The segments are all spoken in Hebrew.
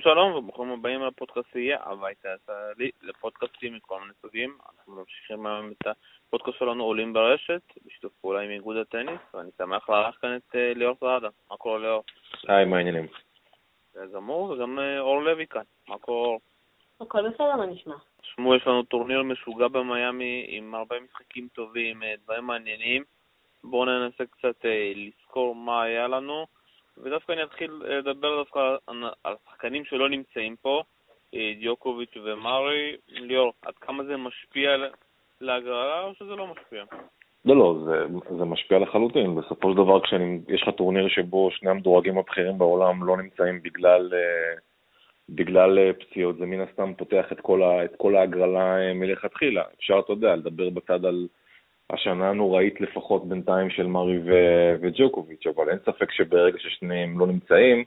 שלום שלום, וברוכים הבאים לפודקאסטי הביתה הישראלי, לפודקאסטים מכל מיני סוגים. אנחנו ממשיכים היום את הפודקאסט שלנו עולים ברשת, בשיתוף פעולה עם איגוד הטניס, ואני שמח לארח כאן את ליאור סעדה. מה קורה ליאור? היי, מה העניינים? גמור, וגם אור לוי כאן. מה קורה? הכל בסדר, מה נשמע? תשמעו, יש לנו טורניר משוגע במיימי עם הרבה משחקים טובים, דברים מעניינים. בואו ננסה קצת לזכור מה היה לנו. ודווקא אני אתחיל לדבר דווקא על השחקנים שלא נמצאים פה, דיוקוביץ' ומרי. ליאור, עד כמה זה משפיע להגרלה או שזה לא משפיע? לא, זה משפיע לחלוטין. בסופו של דבר, כשיש לך טורניר שבו שני המדורגים הבכירים בעולם לא נמצאים בגלל פציעות, זה מן הסתם פותח את כל ההגרלה מלכתחילה. אפשר, אתה יודע, לדבר בצד על השנה נוראית לפחות בינתיים של מרי וג'וקוביץ', אבל אין ספק שברגע ששניהם לא נמצאים,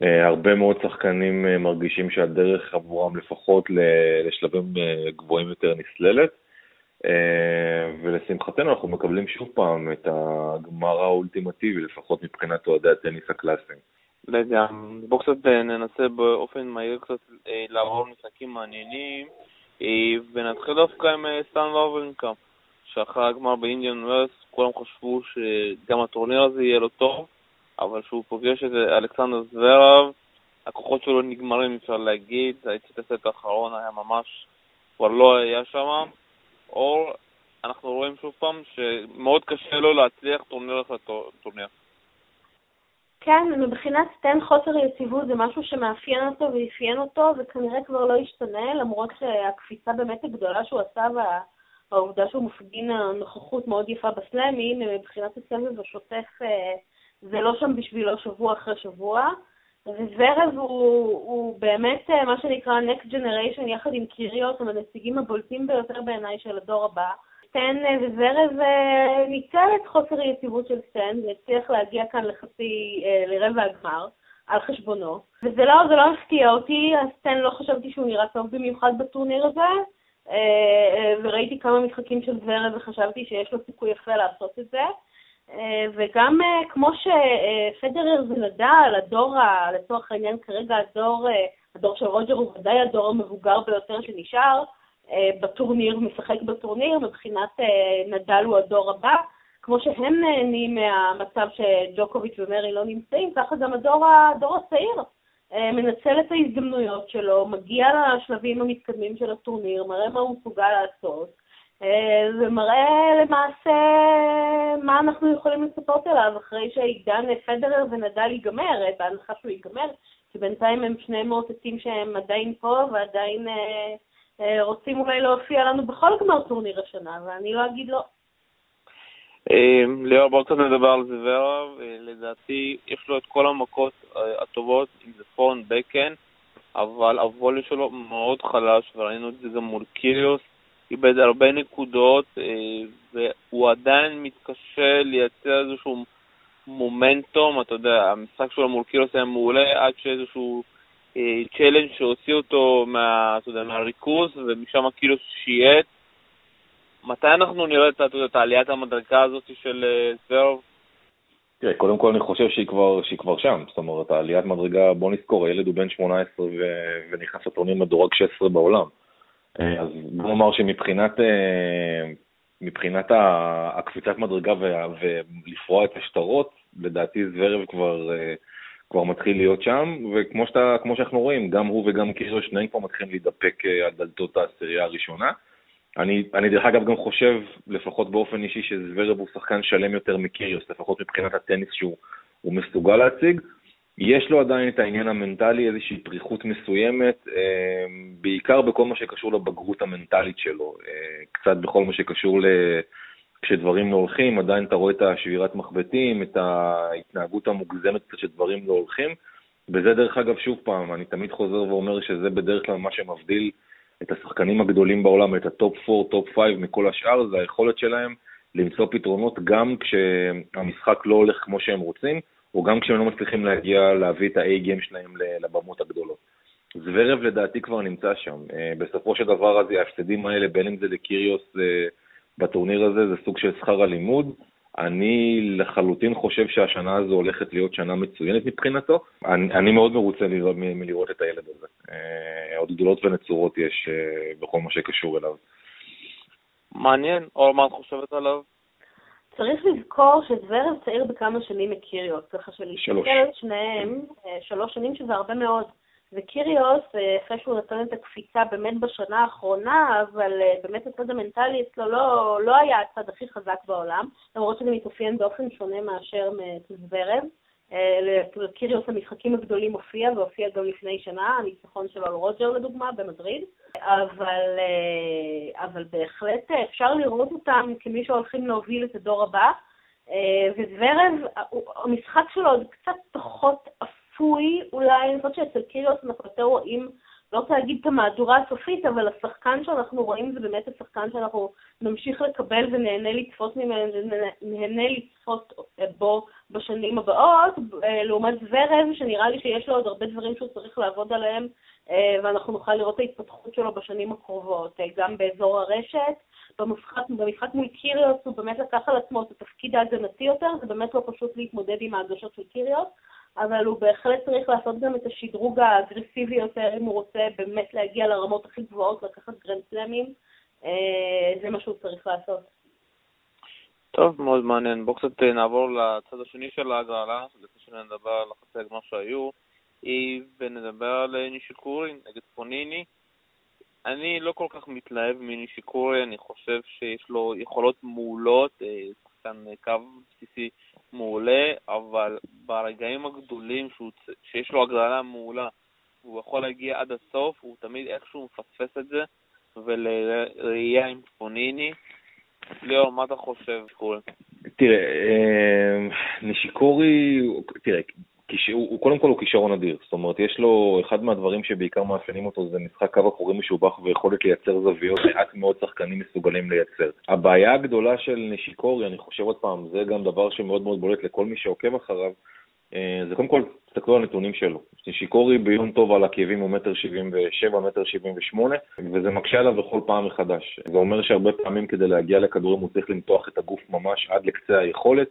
הרבה מאוד שחקנים מרגישים שהדרך עבורם לפחות לשלבים גבוהים יותר נסללת, ולשמחתנו אנחנו מקבלים שוב פעם את הגמר האולטימטיבי, לפחות מבחינת אוהדי הטניס הקלאסיים. לגמרי, בואו קצת ננסה באופן מהיר קצת לעבור משחקים מעניינים, ונתחיל דווקא עם סטאן ווארינקה. שאחרי הגמר באינדיאן וולס, כולם חשבו שגם הטורניר הזה יהיה לו טוב, אבל שהוא פוגש את אלכסנדר זברב, הכוחות שלו נגמרים, אפשר להגיד, היצאת הסט האחרון היה ממש, כבר לא היה שם, אור, אנחנו רואים שוב פעם שמאוד קשה לו להצליח טורניר אחרי טורניר. כן, מבחינת סטן חוסר יציבות זה משהו שמאפיין אותו ואפיין אותו, וכנראה כבר לא ישתנה, למרות שהקפיצה באמת הגדולה שהוא עשה העובדה שהוא מפגין הנוכחות מאוד יפה בסלאמים, מבחינת הסלאמים ושוטף, זה לא שם בשבילו שבוע אחרי שבוע. וזרב הוא באמת מה שנקרא Next Generation, יחד עם קיריות, הם הנציגים הבולטים ביותר בעיניי של הדור הבא. סטן וזרב ניצל את חוסר היציבות של סטן, והצליח להגיע כאן לרבע הגמר, על חשבונו. וזה לא הפתיע אותי, סטן לא חשבתי שהוא נראה טוב במיוחד בטורניר הזה, וראיתי כמה משחקים של זברב וחשבתי שיש לו סיכוי יפה לעשות את זה, וגם כמו שפדרר ונדאל, לצורך העניין כרגע הדור של רוג'ר הוא ודאי הדור המבוגר ביותר שנשאר בטורניר, משחק בטורניר, מבחינת נדאל הוא הדור הבא, כמו שהם נהנים מהמצב שג'וקוביץ' ומרי לא נמצאים, ככה גם הדור הצעיר מנצל את ההזדמנויות שלו, מגיע לשלבים המתקדמים של הטורניר, מראה מה הוא מסוגל לעשות, ומראה למעשה מה אנחנו יכולים לצפות אליו אחרי שעידן פדרר ונדאל ייגמר, בהנחה שהוא ייגמר, כי בינתיים הם שני מוטטים שהם עדיין פה ועדיין רוצים אולי להופיע לנו בכל גמר טורניר השנה, ואני לא אגיד לא. ליאור, בואו קצת נדבר על זברב. לדעתי יש לו את כל המכות הטובות, אם זה פורן, בקן, אבל הוולי שלו מאוד חלש, וראינו את זה גם מול קיריוס, איבד הרבה נקודות, והוא עדיין מתקשה לייצר איזשהו מומנטום. אתה יודע, המשחק שלו מול קיריוס היה מעולה עד שאיזשהו צ'לנג' שהוציא אותו מהריכוז, ומשם קיריוס שייט. מתי אנחנו נראה את העליית המדרגה הזאת של זברב? תראה, קודם כל אני חושב שהיא כבר שם. זאת אומרת, העליית מדרגה, בוא נזכור, הילד הוא בן 18 ונכנס לטורניר מדורג 16 בעולם. אז בוא נאמר שמבחינת הקפיצת מדרגה ולפרוע את השטרות, לדעתי זברב כבר מתחיל להיות שם, וכמו שאנחנו רואים, גם הוא וגם קיריוס שניהם כבר מתחילים להידפק על דלתות העשירייה הראשונה. אני דרך אגב גם חושב, לפחות באופן אישי, שזברב הוא שחקן שלם יותר מקיריוס, לפחות מבחינת הטניס שהוא מסוגל להציג. יש לו עדיין את העניין המנטלי, איזושהי פריחות מסוימת, בעיקר בכל מה שקשור לבגרות המנטלית שלו, קצת בכל מה שקשור כשדברים לא הולכים, עדיין אתה רואה את השבירת מחבטים, את ההתנהגות המוגזמת קצת שדברים לא הולכים, וזה דרך אגב שוב פעם, אני תמיד חוזר ואומר שזה בדרך כלל מה שמבדיל את השחקנים הגדולים בעולם, את הטופ 4, טופ 5 מכל השאר, זה היכולת שלהם למצוא פתרונות גם כשהמשחק לא הולך כמו שהם רוצים, או גם כשהם לא מצליחים להביא את ה-A-Game שלהם לבמות הגדולות. זברב לדעתי כבר נמצא שם. בסופו של דבר הזה, ההפסדים האלה, בין אם זה לקיריוס בטורניר הזה, זה סוג של שכר הלימוד, אני לחלוטין חושב שהשנה הזו הולכת להיות שנה מצוינת מבחינתו. אני מאוד מרוצה מלראות את הילד הזה. עוד גדולות ונצורות יש בכל מה שקשור אליו. מעניין, אור, מה את חושבת עליו? צריך לזכור שזברב צעיר בכמה שנים מקיריוס, ככה שלהסתכל שניהם, 3 שנים שזה הרבה מאוד. וקיריוס, אחרי שהוא נתן את הקפיצה באמת בשנה האחרונה, אבל באמת הצד המנטלי אצלו לא היה הצד הכי חזק בעולם, למרות שזה מתאופיין באופן שונה מאשר מזברב. לקיריוס המשחקים הגדולים הופיע, והופיע גם לפני שנה, הניצחון שלו על רוג'ר לדוגמה במדריד, אבל בהחלט אפשר לראות אותם כמי שהולכים להוביל את הדור הבא, וזברב, המשחק שלו עוד קצת פחות אפוי, אולי אני חושבת שאצל קיריוס אנחנו יותר רואים, לא רוצה להגיד את המהדורה הסופית, אבל השחקן שאנחנו רואים זה באמת השחקן שאנחנו נמשיך לקבל ונהנה לצפות ממנו, נהנה לצפות בו בשנים הבאות, לעומת זברב, שנראה לי שיש לו עוד הרבה דברים שהוא צריך לעבוד עליהם, ואנחנו נוכל לראות את ההתפתחות שלו בשנים הקרובות, גם באזור הרשת, במשחק מול קיריוס הוא באמת לקח על עצמו את התפקיד ההגנתי יותר, זה באמת לא פשוט להתמודד עם ההגשות של קיריוס, אבל הוא בהחלט צריך לעשות גם את השדרוג האגרסיבי יותר, אם הוא רוצה באמת להגיע לרמות הכי גבוהות, לקחת גרנד סלאמים, זה מה שהוא צריך לעשות. טוב, מאוד מעניין. בואו קצת נעבור לצד השני של ההגרלה, לפני שנדבר על החצי הגמר שהיו, ונדבר על נישיקורי נגד פוניני. אני לא כל כך מתלהב מנישיקורי, אני חושב שיש לו יכולות מעולות, כאן קו בסיסי מעולה, אבל ברגעים הגדולים שיש לו הגדלה מעולה, הוא יכול להגיע עד הסוף, הוא תמיד איכשהו מפספס את זה, ולראייה עם פוניני. ליאור, מה אתה חושב? תראה, נשיקורי, תראה, קודם כל הוא כישרון אדיר, זאת אומרת, יש לו אחד מהדברים שבעיקר מאפיינים אותו, זה משחק קו אחורי משובח ויכולת לייצר זוויות, מעט מאוד שחקנים מסוגלים לייצר. הבעיה הגדולה של נשיקורי, אני חושב עוד פעם, זה גם דבר שמאוד מאוד בולט לכל מי שעוקב אחריו, זה קודם כל, תסתכלו על נתונים שלו. נשיקורי ביום טוב על הכאבים הוא 1.77 מטר, 1.78 מטר, וזה מקשה עליו בכל פעם מחדש. זה אומר שהרבה פעמים כדי להגיע לכדורים הוא צריך למתוח את הגוף ממש עד לקצה היכולת,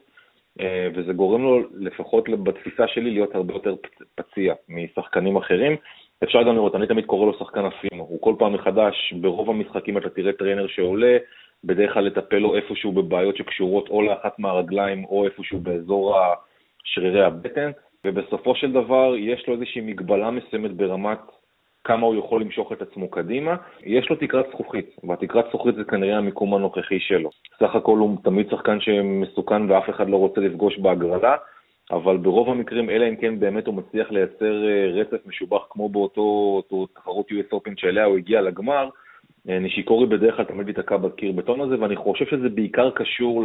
וזה גורם לו, לפחות בתפיסה שלי, להיות הרבה יותר פציע משחקנים אחרים. אפשר גם לראות, אני תמיד קורא לו שחקן אפינו. הוא כל פעם מחדש, ברוב המשחקים אתה תראה טרנר שעולה, בדרך כלל לטפל לו איפשהו בבעיות שקשורות או לאחת מהרגליים או איפשהו באזור שרירי הבטן, ובסופו של דבר יש לו איזושהי מגבלה מסוימת ברמת כמה הוא יכול למשוך את עצמו קדימה. יש לו תקרת זכוכית, והתקרת זכוכית זה כנראה המיקום הנוכחי שלו. סך הכל הוא תמיד שחקן שמסוכן ואף אחד לא רוצה לפגוש בהגרלה, אבל ברוב המקרים, אלא אם כן באמת הוא מצליח לייצר רצף משובח כמו באותו תחרות US Open שאליה הוא הגיע לגמר, נשיקורי בדרך כלל תמיד יתקע בקיר בטון הזה, ואני חושב שזה בעיקר קשור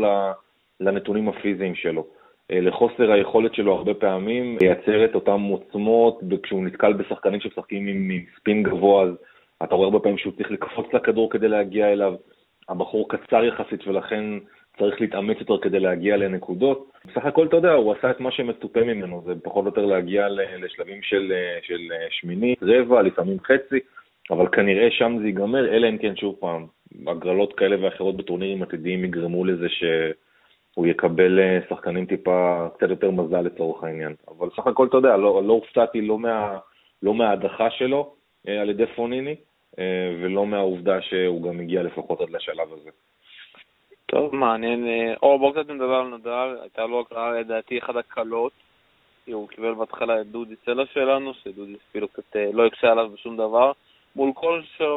לנתונים הפיזיים שלו. לחוסר היכולת שלו הרבה פעמים לייצר את אותם עוצמות, כשהוא נתקל בשחקנים שמשחקים עם ספין גבוה, אז אתה רואה הרבה פעמים שהוא צריך לקפוץ לכדור כדי להגיע אליו, הבחור קצר יחסית ולכן צריך להתאמץ יותר כדי להגיע לנקודות. בסך הכל אתה יודע, הוא עשה את מה שמצופה ממנו, זה פחות או יותר להגיע לשלבים של שמיני, רבע, לפעמים חצי, אבל כנראה שם זה ייגמר, אלא אם כן שוב פעם, הגרלות כאלה ואחרות בטורנירים עתידיים יגרמו לזה ש... הוא יקבל שחקנים טיפה קצת יותר מזל לצורך העניין. אבל סך הכל אתה יודע, לא הופתעתי לא מההדחה שלו על ידי פוניני, ולא מהעובדה שהוא גם הגיע לפחות עד לשלב הזה. טוב, מעניין. אור, בואו קצת נדבר על נדאל. הייתה לו הקראה לדעתי אחת הקלות. הוא קיבל בהתחלה את דודי סלע שלנו, שדודי אפילו קצת לא יקשה עליו בשום דבר. מול כל שלב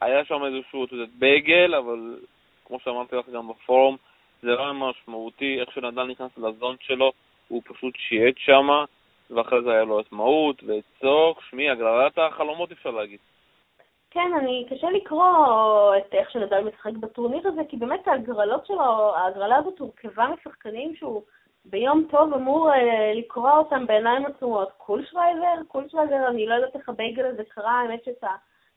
היה שם איזשהו בגל, אבל כמו שאמרתי לך גם בפורום, זה לא משמעותי, איך שנדאל נכנס לזון שלו, הוא פשוט שיעד שם, ואחרי זה היה לו עצמאות וצוק, שמי, הגרלת החלומות אפשר להגיד. כן, אני קשה לקרוא את איך שנדאל משחק בטורניר הזה, כי באמת ההגרלות שלו, ההגרלה הזאת הורכבה משחקנים שהוא ביום טוב אמור לקרוא אותם בעיניים עצומות. קולשרייבר, אני לא יודעת איך הבייגל הזה קרה, האמת שאת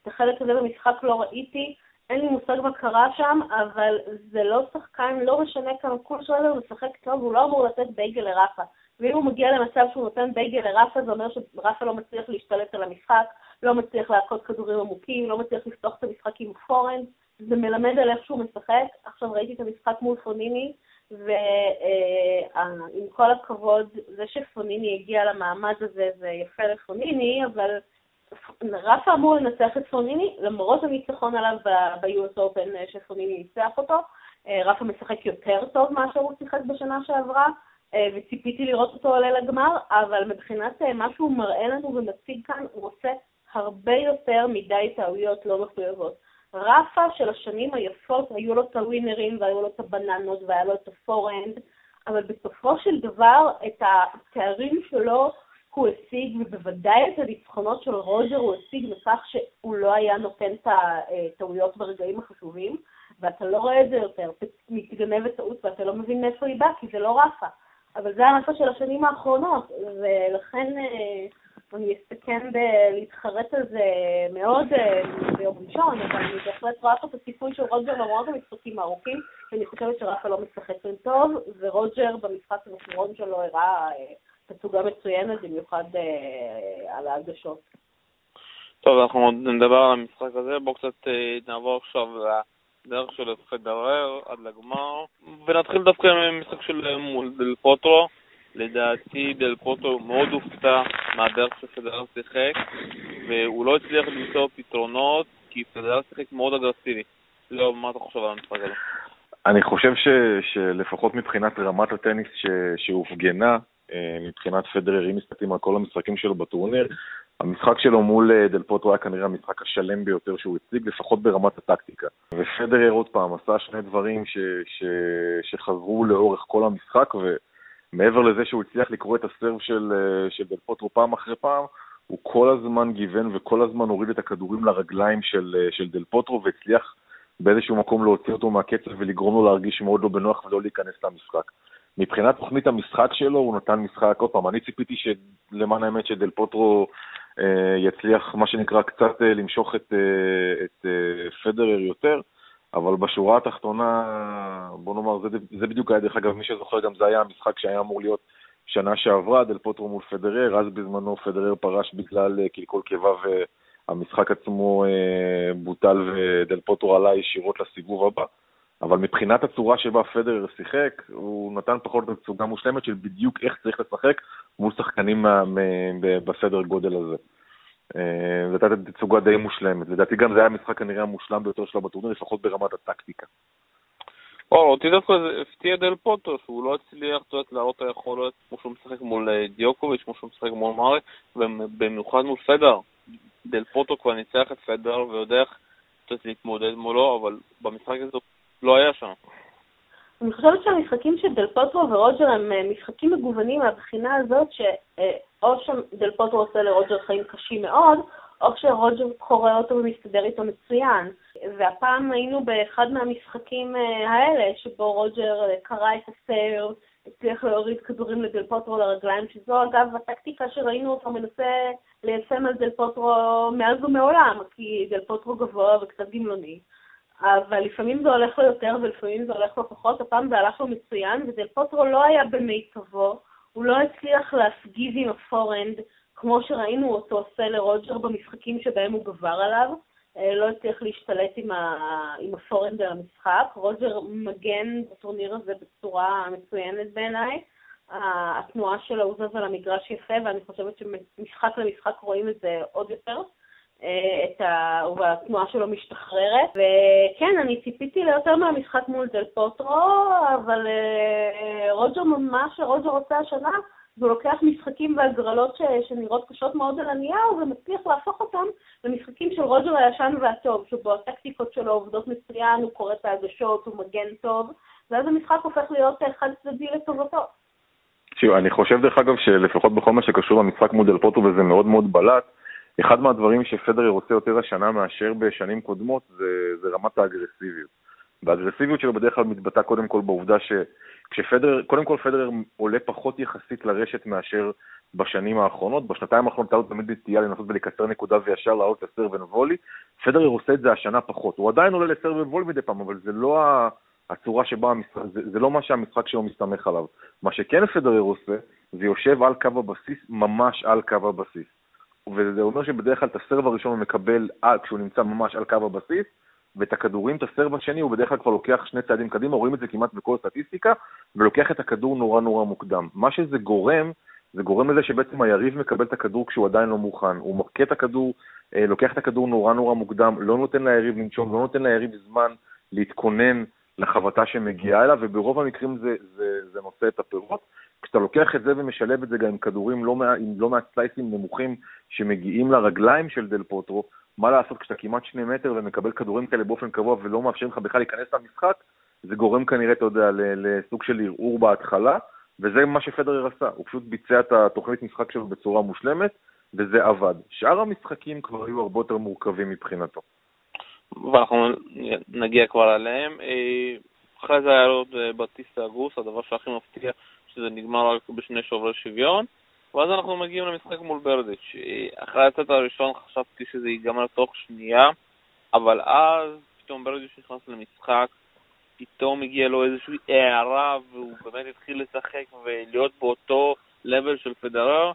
החלק הזה במשחק לא ראיתי, אין לי מושג מה קרה שם, אבל זה לא שחקן, לא משנה כמה קולשרייבר משחק טוב, הוא לא אמור לתת בייגל לרפה. ואם הוא מגיע למצב שהוא נותן בייגל לרפה, זה אומר שרפה לא מצליח להשתלט על המשחק, לא מצליח לעקוד כדורים עמוקים, לא מצליח לפתוח את המשחק עם פורנד, זה מלמד על איך שהוא משחק. עכשיו ראיתי את המשחק מול פוניני, ועם כל הכבוד, זה שפוניני הגיע למעמד הזה זה יפה לפוניני, אבל רפה אמור לנצח את פוניני, למרות הניצחון עליו ב-US Open שפוניני ניצח אותו. רפה משחק יותר טוב מה שהוא שיחק בשנה שעברה, וציפיתי לראות אותו עולה לגמר, אבל מבחינת מה שהוא מראה לנו ומציג כאן, הוא עושה הרבה יותר מדי טעויות לא מחויבות. רפה של השנים היפות, היו לו את הווינרים, והיו לו את הבננות, והיו לו את הפורנד, אבל בסופו של דבר, את התארים שלו הוא השיג, ובוודאי את הניצחונות של רוג'ר הוא השיג בכך שהוא לא היה נותן את הטעויות ברגעים החשובים, ואתה לא רואה את זה יותר, מתגנב את טעות, ואתה לא מבין מאיפה היא באה, כי זה לא רפה. אבל זה הרפה של השנים האחרונות, ולכן אני אסתכן להתחרט על זה מאוד ביום ראשון, אבל אני בהחלט רואה פה את הסיכוי של רוג'ר למרות המשחקים הארוכים, ואני חושבת שרפה לא משחק טוב, ורוג'ר במשחק המחירון שלו הראה תצוגה מצוינת, במיוחד על ההגשות. טוב, אנחנו נדבר על המשחק הזה, בואו קצת נעבור עכשיו לדרך של פדרר עד לגמר, ונתחיל דווקא במשחק של מול דל פוטרו. לדעתי דל פוטרו מאוד הופתע מהדרך שפדרר שיחק, והוא לא הצליח למצוא פתרונות, כי פדרר שיחק מאוד אגרסיבי. לא, מה אתה חושב על המשחק הזה? אני חושב שלפחות מבחינת רמת הטניס שהופגנה, מבחינת פדרר, אם מסתכלים על כל המשחקים שלו בטורניר, המשחק שלו מול דל פוטרו היה כנראה המשחק השלם ביותר שהוא הציג, לפחות ברמת הטקטיקה. ופדרר עוד פעם עשה שני דברים שחזרו לאורך כל המשחק, ומעבר לזה שהוא הצליח לקרוא את הסרב של דל פוטרו פעם אחרי פעם, הוא כל הזמן גיוון וכל הזמן הוריד את הכדורים לרגליים של דל פוטרו, והצליח באיזשהו מקום להוציא אותו מהקצב ולגרום לו להרגיש מאוד לא בנוח ולא להיכנס למשחק. מבחינת תוכנית המשחק שלו, הוא נתן משחק, עוד פעם, אני ציפיתי שלמען האמת שדל פוטרו יצליח, מה שנקרא, קצת למשוך את פדרר יותר, אבל בשורה התחתונה, בוא נאמר, זה בדיוק היה, דרך אגב, מי שזוכר גם זה היה המשחק שהיה אמור להיות שנה שעברה, דל פוטרו מול פדרר, אז בזמנו פדרר פרש בגלל קלקול קיבה והמשחק עצמו בוטל ודל פוטרו עלה ישירות לסיבוב הבא. אבל מבחינת הצורה שבה פדרר שיחק, הוא נתן פחות תצוגה מושלמת של בדיוק איך צריך לשחק מול שחקנים בסדר גודל הזה. זאת הייתה תצוגה די מושלמת. לדעתי גם זה היה המשחק כנראה המושלם ביותר שלה בטורניר, לפחות ברמת הטקטיקה. אור, אותי דווקא הפתיע דל פוטרו, שהוא לא הצליח להראות את היכולת כמו שהוא משחק מול דיוקוביץ', כמו שהוא משחק מול מארי, ובמיוחד מול פדרר. דל פוטרו כבר ניצח את פדרר ויודע להתמודד מולו, אבל במשחק הזה לא היה שם. אני חושבת שהמשחקים של דל פוטרו ורוג'ר הם משחקים מגוונים מהבחינה הזאת שאו שדל פוטרו עושה לרוג'ר חיים קשים מאוד, או שרוג'ר קורא אותו ומסתדר איתו מצוין. והפעם היינו באחד מהמשחקים האלה שבו רוג'ר קרא את הסרב, הצליח להוריד כדורים לדל פוטרו לרגליים, שזו אגב הטקטיקה שראינו אותו מנסה ליישם על דל פוטרו מאז ומעולם, כי דל פוטרו גבוה וקצת גמלוני. אבל לפעמים זה הולך לו יותר ולפעמים זה הולך לו פחות, הפעם זה הלך לו מצוין, ודל פוטרו לא היה במיטבו, הוא לא הצליח להפגיז עם הפורנד, כמו שראינו אותו עושה לרוג'ר במשחקים שבהם הוא גבר עליו, לא הצליח להשתלט עם הפורנד על המשחק, רוג'ר מגן בטורניר הזה בצורה מצוינת בעיניי, התנועה שלו עוזב על המגרש יפה, ואני חושבת שמשחק למשחק רואים את זה עוד יותר, והתנועה שלו משתחררת, וכן, אני ציפיתי ליותר מהמשחק מול דל פוטרו, אבל רוג'ר, מה שרוג'ר רוצה השנה, הוא לוקח משחקים והגרלות שנראות קשות מאוד על הנייר, ומצליח להפוך אותם למשחקים של רוג'ר הישן והטוב, שבו הטקטיקות שלו עובדות מצוין, הוא קורא את ההגשות, הוא מגן טוב, ואז המשחק הופך להיות חד צדדי לטובתו. אני חושב דרך אגב שלפחות בכל מה שקשור למשחק מול דל פוטרו, וזה מאוד מאוד בלט, אחד מהדברים שפדרר רוצה יותר השנה מאשר בשנים קודמות זה רמת האגרסיביות. והאגרסיביות שלו בדרך כלל מתבטא קודם כל בעובדה שכשפדרר, קודם כל פדרר עולה פחות יחסית לרשת מאשר בשנים האחרונות, בשנתיים האחרונות הוא תמיד תהיה לנסות ולקצר נקודה וישר לעלות לסרב וולי, פדרר עושה את זה השנה פחות, הוא עדיין עולה לסרב וולי מדי פעם, אבל זה לא הצורה שבה המשחק, זה לא מה שהמשחק שלו מסתמך עליו. מה שכן פדרר עושה, זה יושב על קו הבסיס, ממש על קו הבסיס. וזה אומר שבדרך כלל את הסרב הראשון הוא מקבל כשהוא נמצא ממש על קו הבסיס, ואת הכדורים, את הסרב השני, הוא בדרך כלל כבר לוקח שני צעדים קדימה, רואים את זה כמעט בכל הסטטיסטיקה, ולוקח את הכדור נורא נורא מוקדם. מה שזה גורם, זה גורם לזה שבעצם היריב מקבל את הכדור כשהוא עדיין לא מוכן. הוא מרקע את הכדור, לוקח את הכדור נורא נורא מוקדם, לא נותן ליריב לנשום, לא נותן ליריב זמן להתכונן לחבטה שמגיעה אליו, וברוב המקרים זה נושא את הפירות. כשאתה לוקח את זה ומשלב את זה גם עם כדורים לא מעט סלייסים נמוכים שמגיעים לרגליים של דל פוטרו, מה לעשות כשאתה כמעט 2 מטר ומקבל כדורים כאלה באופן קבוע ולא מאפשרים לך בכלל להיכנס למשחק, זה גורם כנראה, אתה יודע, לסוג של ערעור בהתחלה, וזה מה שפדרר עשה, הוא פשוט ביצע את התוכנית משחק שלו בצורה מושלמת, וזה עבד. שאר המשחקים כבר היו הרבה יותר מורכבים מבחינתו. ואנחנו נגיע כבר עליהם. אחרי זה היה לו בטיסטה אגוס, הדבר שהכי מפתיע שזה נגמר רק בשני שוברי שוויון, ואז אנחנו מגיעים למשחק מול ברדיץ'. אחרי הצטע הראשון חשבתי שזה ייגמר תוך שנייה, אבל אז פתאום ברדיץ' נכנס למשחק, פתאום הגיע לו איזושהי הערה, והוא באמת התחיל לשחק ולהיות באותו לבל של פדרר,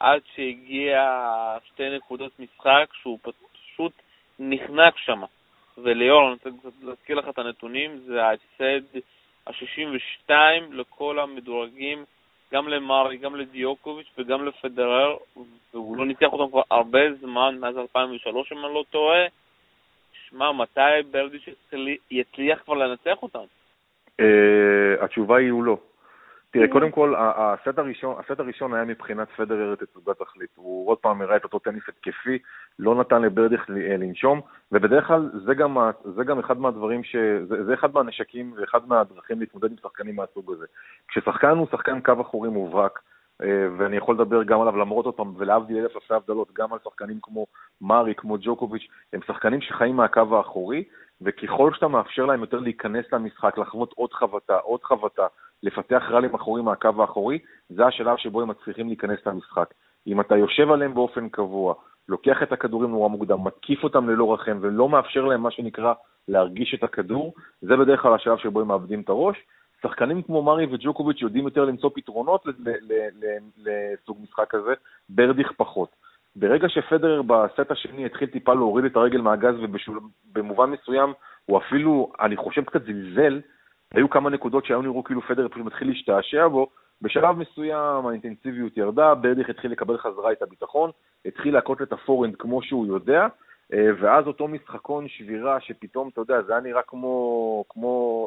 עד שהגיע 2 נקודות משחק שהוא פשוט נחנק שם. וליאור, אני רוצה להזכיר לך את הנתונים, זה ההפסד ה-62 לכל המדורגים, גם למרי, גם לדיוקוביץ' וגם לפדרר, והוא לא ניצח אותם כבר הרבה זמן, מאז 2003 אם אני לא טועה. שמע, מתי ברדיץ' יצליח כבר לנצח אותם? התשובה היא הוא לא. תראה, קודם כל, הסט הראשון היה מבחינת פדרר את תצוגת תכלית. הוא עוד פעם הראה את אותו טניס התקפי, לא נתן לברדיץ' לנשום, ובדרך כלל זה גם אחד מהדברים, זה אחד מהנשקים ואחד מהדרכים להתמודד עם שחקנים מהסוג הזה. כששחקן הוא שחקן קו אחורי מובהק, ואני יכול לדבר גם עליו למרות אותם, ולהבדיל אלף אלפי הבדלות, גם על שחקנים כמו מארי, כמו ג'וקוביץ', הם שחקנים שחיים מהקו האחורי, וככל שאתה מאפשר להם יותר להיכנס למשחק, לחוות עוד חבטה, לפתח רלים אחורי מהקו האחורי, זה השלב שבו הם מצליחים להיכנס למשחק. אם אתה יושב עליהם באופן קבוע, לוקח את הכדורים נורא מוקדם, מתקיף אותם ללא רחם, ולא מאפשר להם מה שנקרא להרגיש את הכדור, זה בדרך כלל השלב שבו הם מאבדים את הראש. שחקנים כמו מארי וג'וקוביץ' יודעים יותר למצוא פתרונות לסוג משחק הזה, ברדיץ' פחות. ברגע שפדרר בסט השני התחיל טיפה להוריד את הרגל מהגז, ובמובן מסוים הוא אפילו, אני חושב קצת זלזל, היו כמה נקודות שהיו נראו כאילו פדרר פשוט מתחיל להשתעשע בו, בשלב מסוים האינטנסיביות ירדה, ברדיץ' התחיל לקבל חזרה את הביטחון, התחיל להקות את הפורנד כמו שהוא יודע, ואז אותו משחקון שבירה שפתאום, אתה יודע, זה היה נראה כמו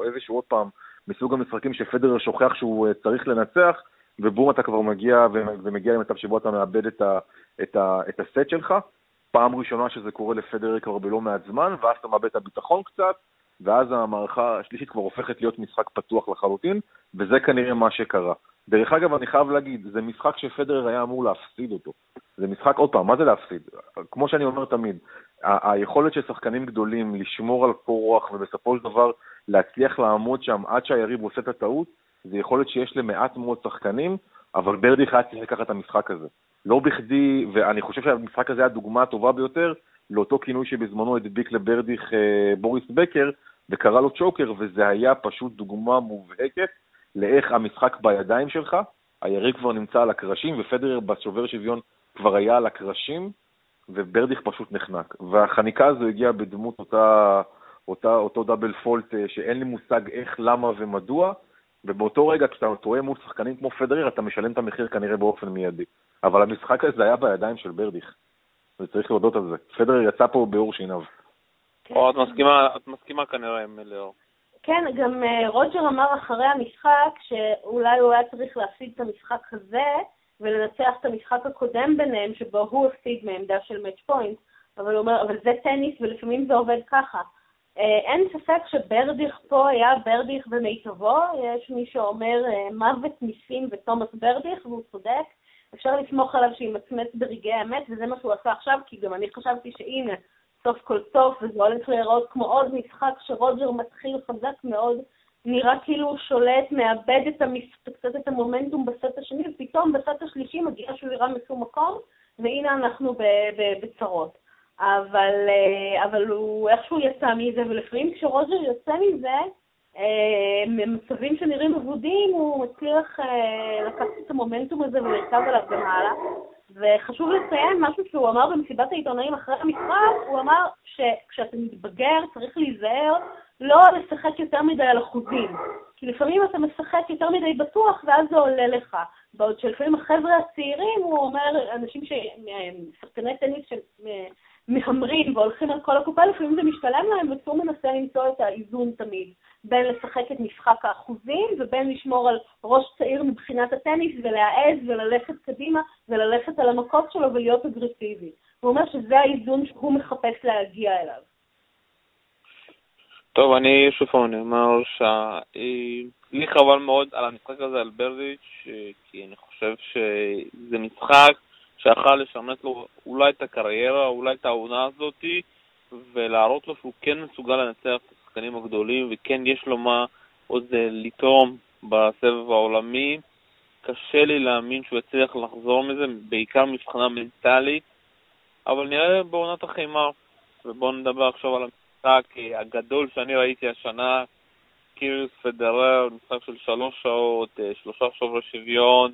איזשהו עוד פעם, מסוג המשחקים שפדרר שוכח שהוא צריך לנצח, ובום אתה כבר מגיע למצב שבו אתה מאבד את הסט שלך, פעם ראשונה שזה קורה לפדרר כבר בלא מעט זמן, ואז אתה מאבד את הביטחון קצת, ואז המערכה השלישית כבר הופכת להיות משחק פתוח לחלוטין, וזה כנראה מה שקרה. דרך אגב, אני חייב להגיד, זה משחק שפדרר היה אמור להפסיד אותו. זה משחק, עוד פעם, מה זה להפסיד? כמו שאני אומר תמיד, היכולת של שחקנים גדולים לשמור על כוח, ובסופו של דבר להצליח לעמוד שם עד שהיריב עושה את הטעות, זה יכולת שיש למעט מאוד שחקנים, אבל ברדיץ' היה צריך לקחת את המשחק הזה. לא בכדי, ואני חושב שהמשחק הזה היה הדוגמה הטובה ביותר, לאותו כינוי שבזמנו הדביק לברדיץ' בוריס בקר, וקרא לו צ'וקר, וזה היה פשוט דוגמה מובהקת לאיך המשחק בידיים שלך, היריב כבר נמצא על הקרשים, ופדרר בשובר שוויון כבר היה על הקרשים, וברדיץ' פשוט נחנק. והחניקה הזו הגיעה בדמות אותו דאבל פולט שאין לי מושג איך, למה ומדוע, ובאותו רגע כשאתה טועה מול שחקנים כמו פדרר, אתה משלם את המחיר כנראה באופן מיידי. אבל המשחק הזה היה בידיים של ברדיץ', וצריך להודות על זה. פדרר יצא פה באור שיניו. או, את מסכימה כנראה עם ליאור. כן, גם רוג'ר אמר אחרי המשחק שאולי הוא היה צריך להפסיד את המשחק הזה ולנצח את המשחק הקודם ביניהם שבו הוא הפסיד מעמדה של מאץ' פוינט, אבל הוא אומר, אבל זה טניס ולפעמים זה עובד ככה. אין ספק שברדיץ' פה היה ברדיץ' במיטבו, יש מי שאומר מוות ניסים ותומאס ברדיץ' והוא צודק, אפשר לסמוך עליו שימצמץ ברגעי האמת וזה מה שהוא עשה עכשיו, כי גם אני חשבתי שהנה, סוף כל סוף, וזה הולך להיראות כמו עוד משחק שרוג'ר מתחיל חזק מאוד, נראה כאילו הוא שולט, מאבד קצת את המומנטום בסט השני, ופתאום בסט השלישי מגיעה שבירה משום מקום, והנה אנחנו בצרות. אבל הוא איכשהו יצא מזה, ולפעמים כשרוג'ר יוצא מזה, ממצבים שנראים עבודים, הוא מצליח לקחת את המומנטום הזה ולרכב עליו במעלה. וחשוב לציין משהו שהוא אמר במסיבת העיתונאים אחרי המשחק, הוא אמר שכשאתה מתבגר צריך להיזהר לא לשחק יותר מדי על אחוזים, כי לפעמים אתה משחק יותר מדי בטוח ואז זה עולה לך, בעוד שלפעמים החבר'ה הצעירים, הוא אומר, אנשים ששחקני טניס שמהמרים והולכים על כל הקופה, לפעמים זה משתלם להם, וצור מנסה למצוא את האיזון תמיד, בין לשחק את משחק האחוזים ובין לשמור על ראש צעיר מבחינת הטניס ולהעז וללכת קדימה וללכת על המכות שלו ולהיות אגרסיבי. הוא אומר שזה האיזון שהוא מחפש להגיע אליו. טוב, אני שוב אומר לי חבל מאוד על המשחק הזה על ברדיץ', כי אני חושב שזה משחק שאחר לשמט לו אולי את הקריירה, אולי את העונה הזאת, ולהראות לו שהוא כן מסוגל לנצח את השחקנים הגדולים, וכן יש לו מה עוד לתרום בסבב העולמי. קשה לי להאמין שהוא יצליח לחזור מזה, בעיקר מבחינה מנטלית, אבל נראה בעונת החיימה. ובואו נדבר עכשיו על המשחק הגדול שאני ראיתי השנה, קיריוס פדרר, משחק של 3 שעות, 3 שוברי שוויון.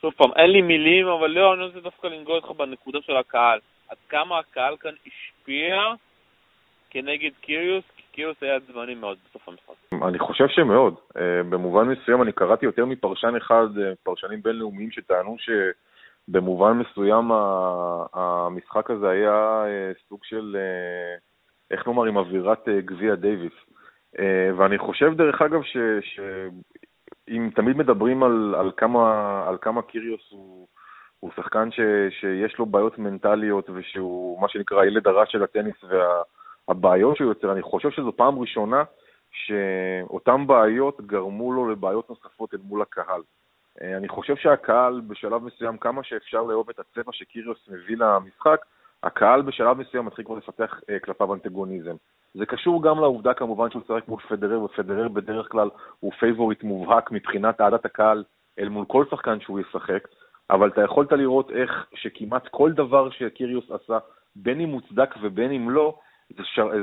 שוב פעם, אין לי מילים, אבל לא, אני רוצה דווקא לנגוע איתך בנקודה של הקהל. עד כמה הקהל כאן השפיע כנגד קיריוס, כי קיריוס היה זמני מאוד בסוף המשחק. אני חושב שמאוד. במובן מסוים אני קראתי יותר מפרשן אחד, פרשנים בינלאומיים שטענו שבמובן מסוים המשחק הזה היה סוג של, איך נאמר, עם אווירת גביע דייביס. ואני חושב דרך אגב שאם תמיד מדברים על כמה קיריוס הוא שחקן שיש לו בעיות מנטליות ושהוא מה שנקרא ילד הרע של הטניס והבעיות שהוא יוצר, אני חושב שזו פעם ראשונה שאותם בעיות גרמו לו לבעיות נוספות אל מול הקהל. אני חושב שהקהל בשלב מסוים, כמה שאפשר לאהוב את הצבע שקיריוס מביא למשחק, הקהל בשלב מסוים מתחיל כבר לפתח כלפיו אנטגוניזם. זה קשור גם לעובדה כמובן שהוא צריך מול פדרר, ופדרר בדרך כלל הוא פייבוריט מובהק מבחינת עדת הקהל אל מול כל שחקן שהוא ישחק, אבל אתה יכולת לראות איך שכמעט כל דבר שקיריוס עשה, בין אם מוצדק ובין אם לא,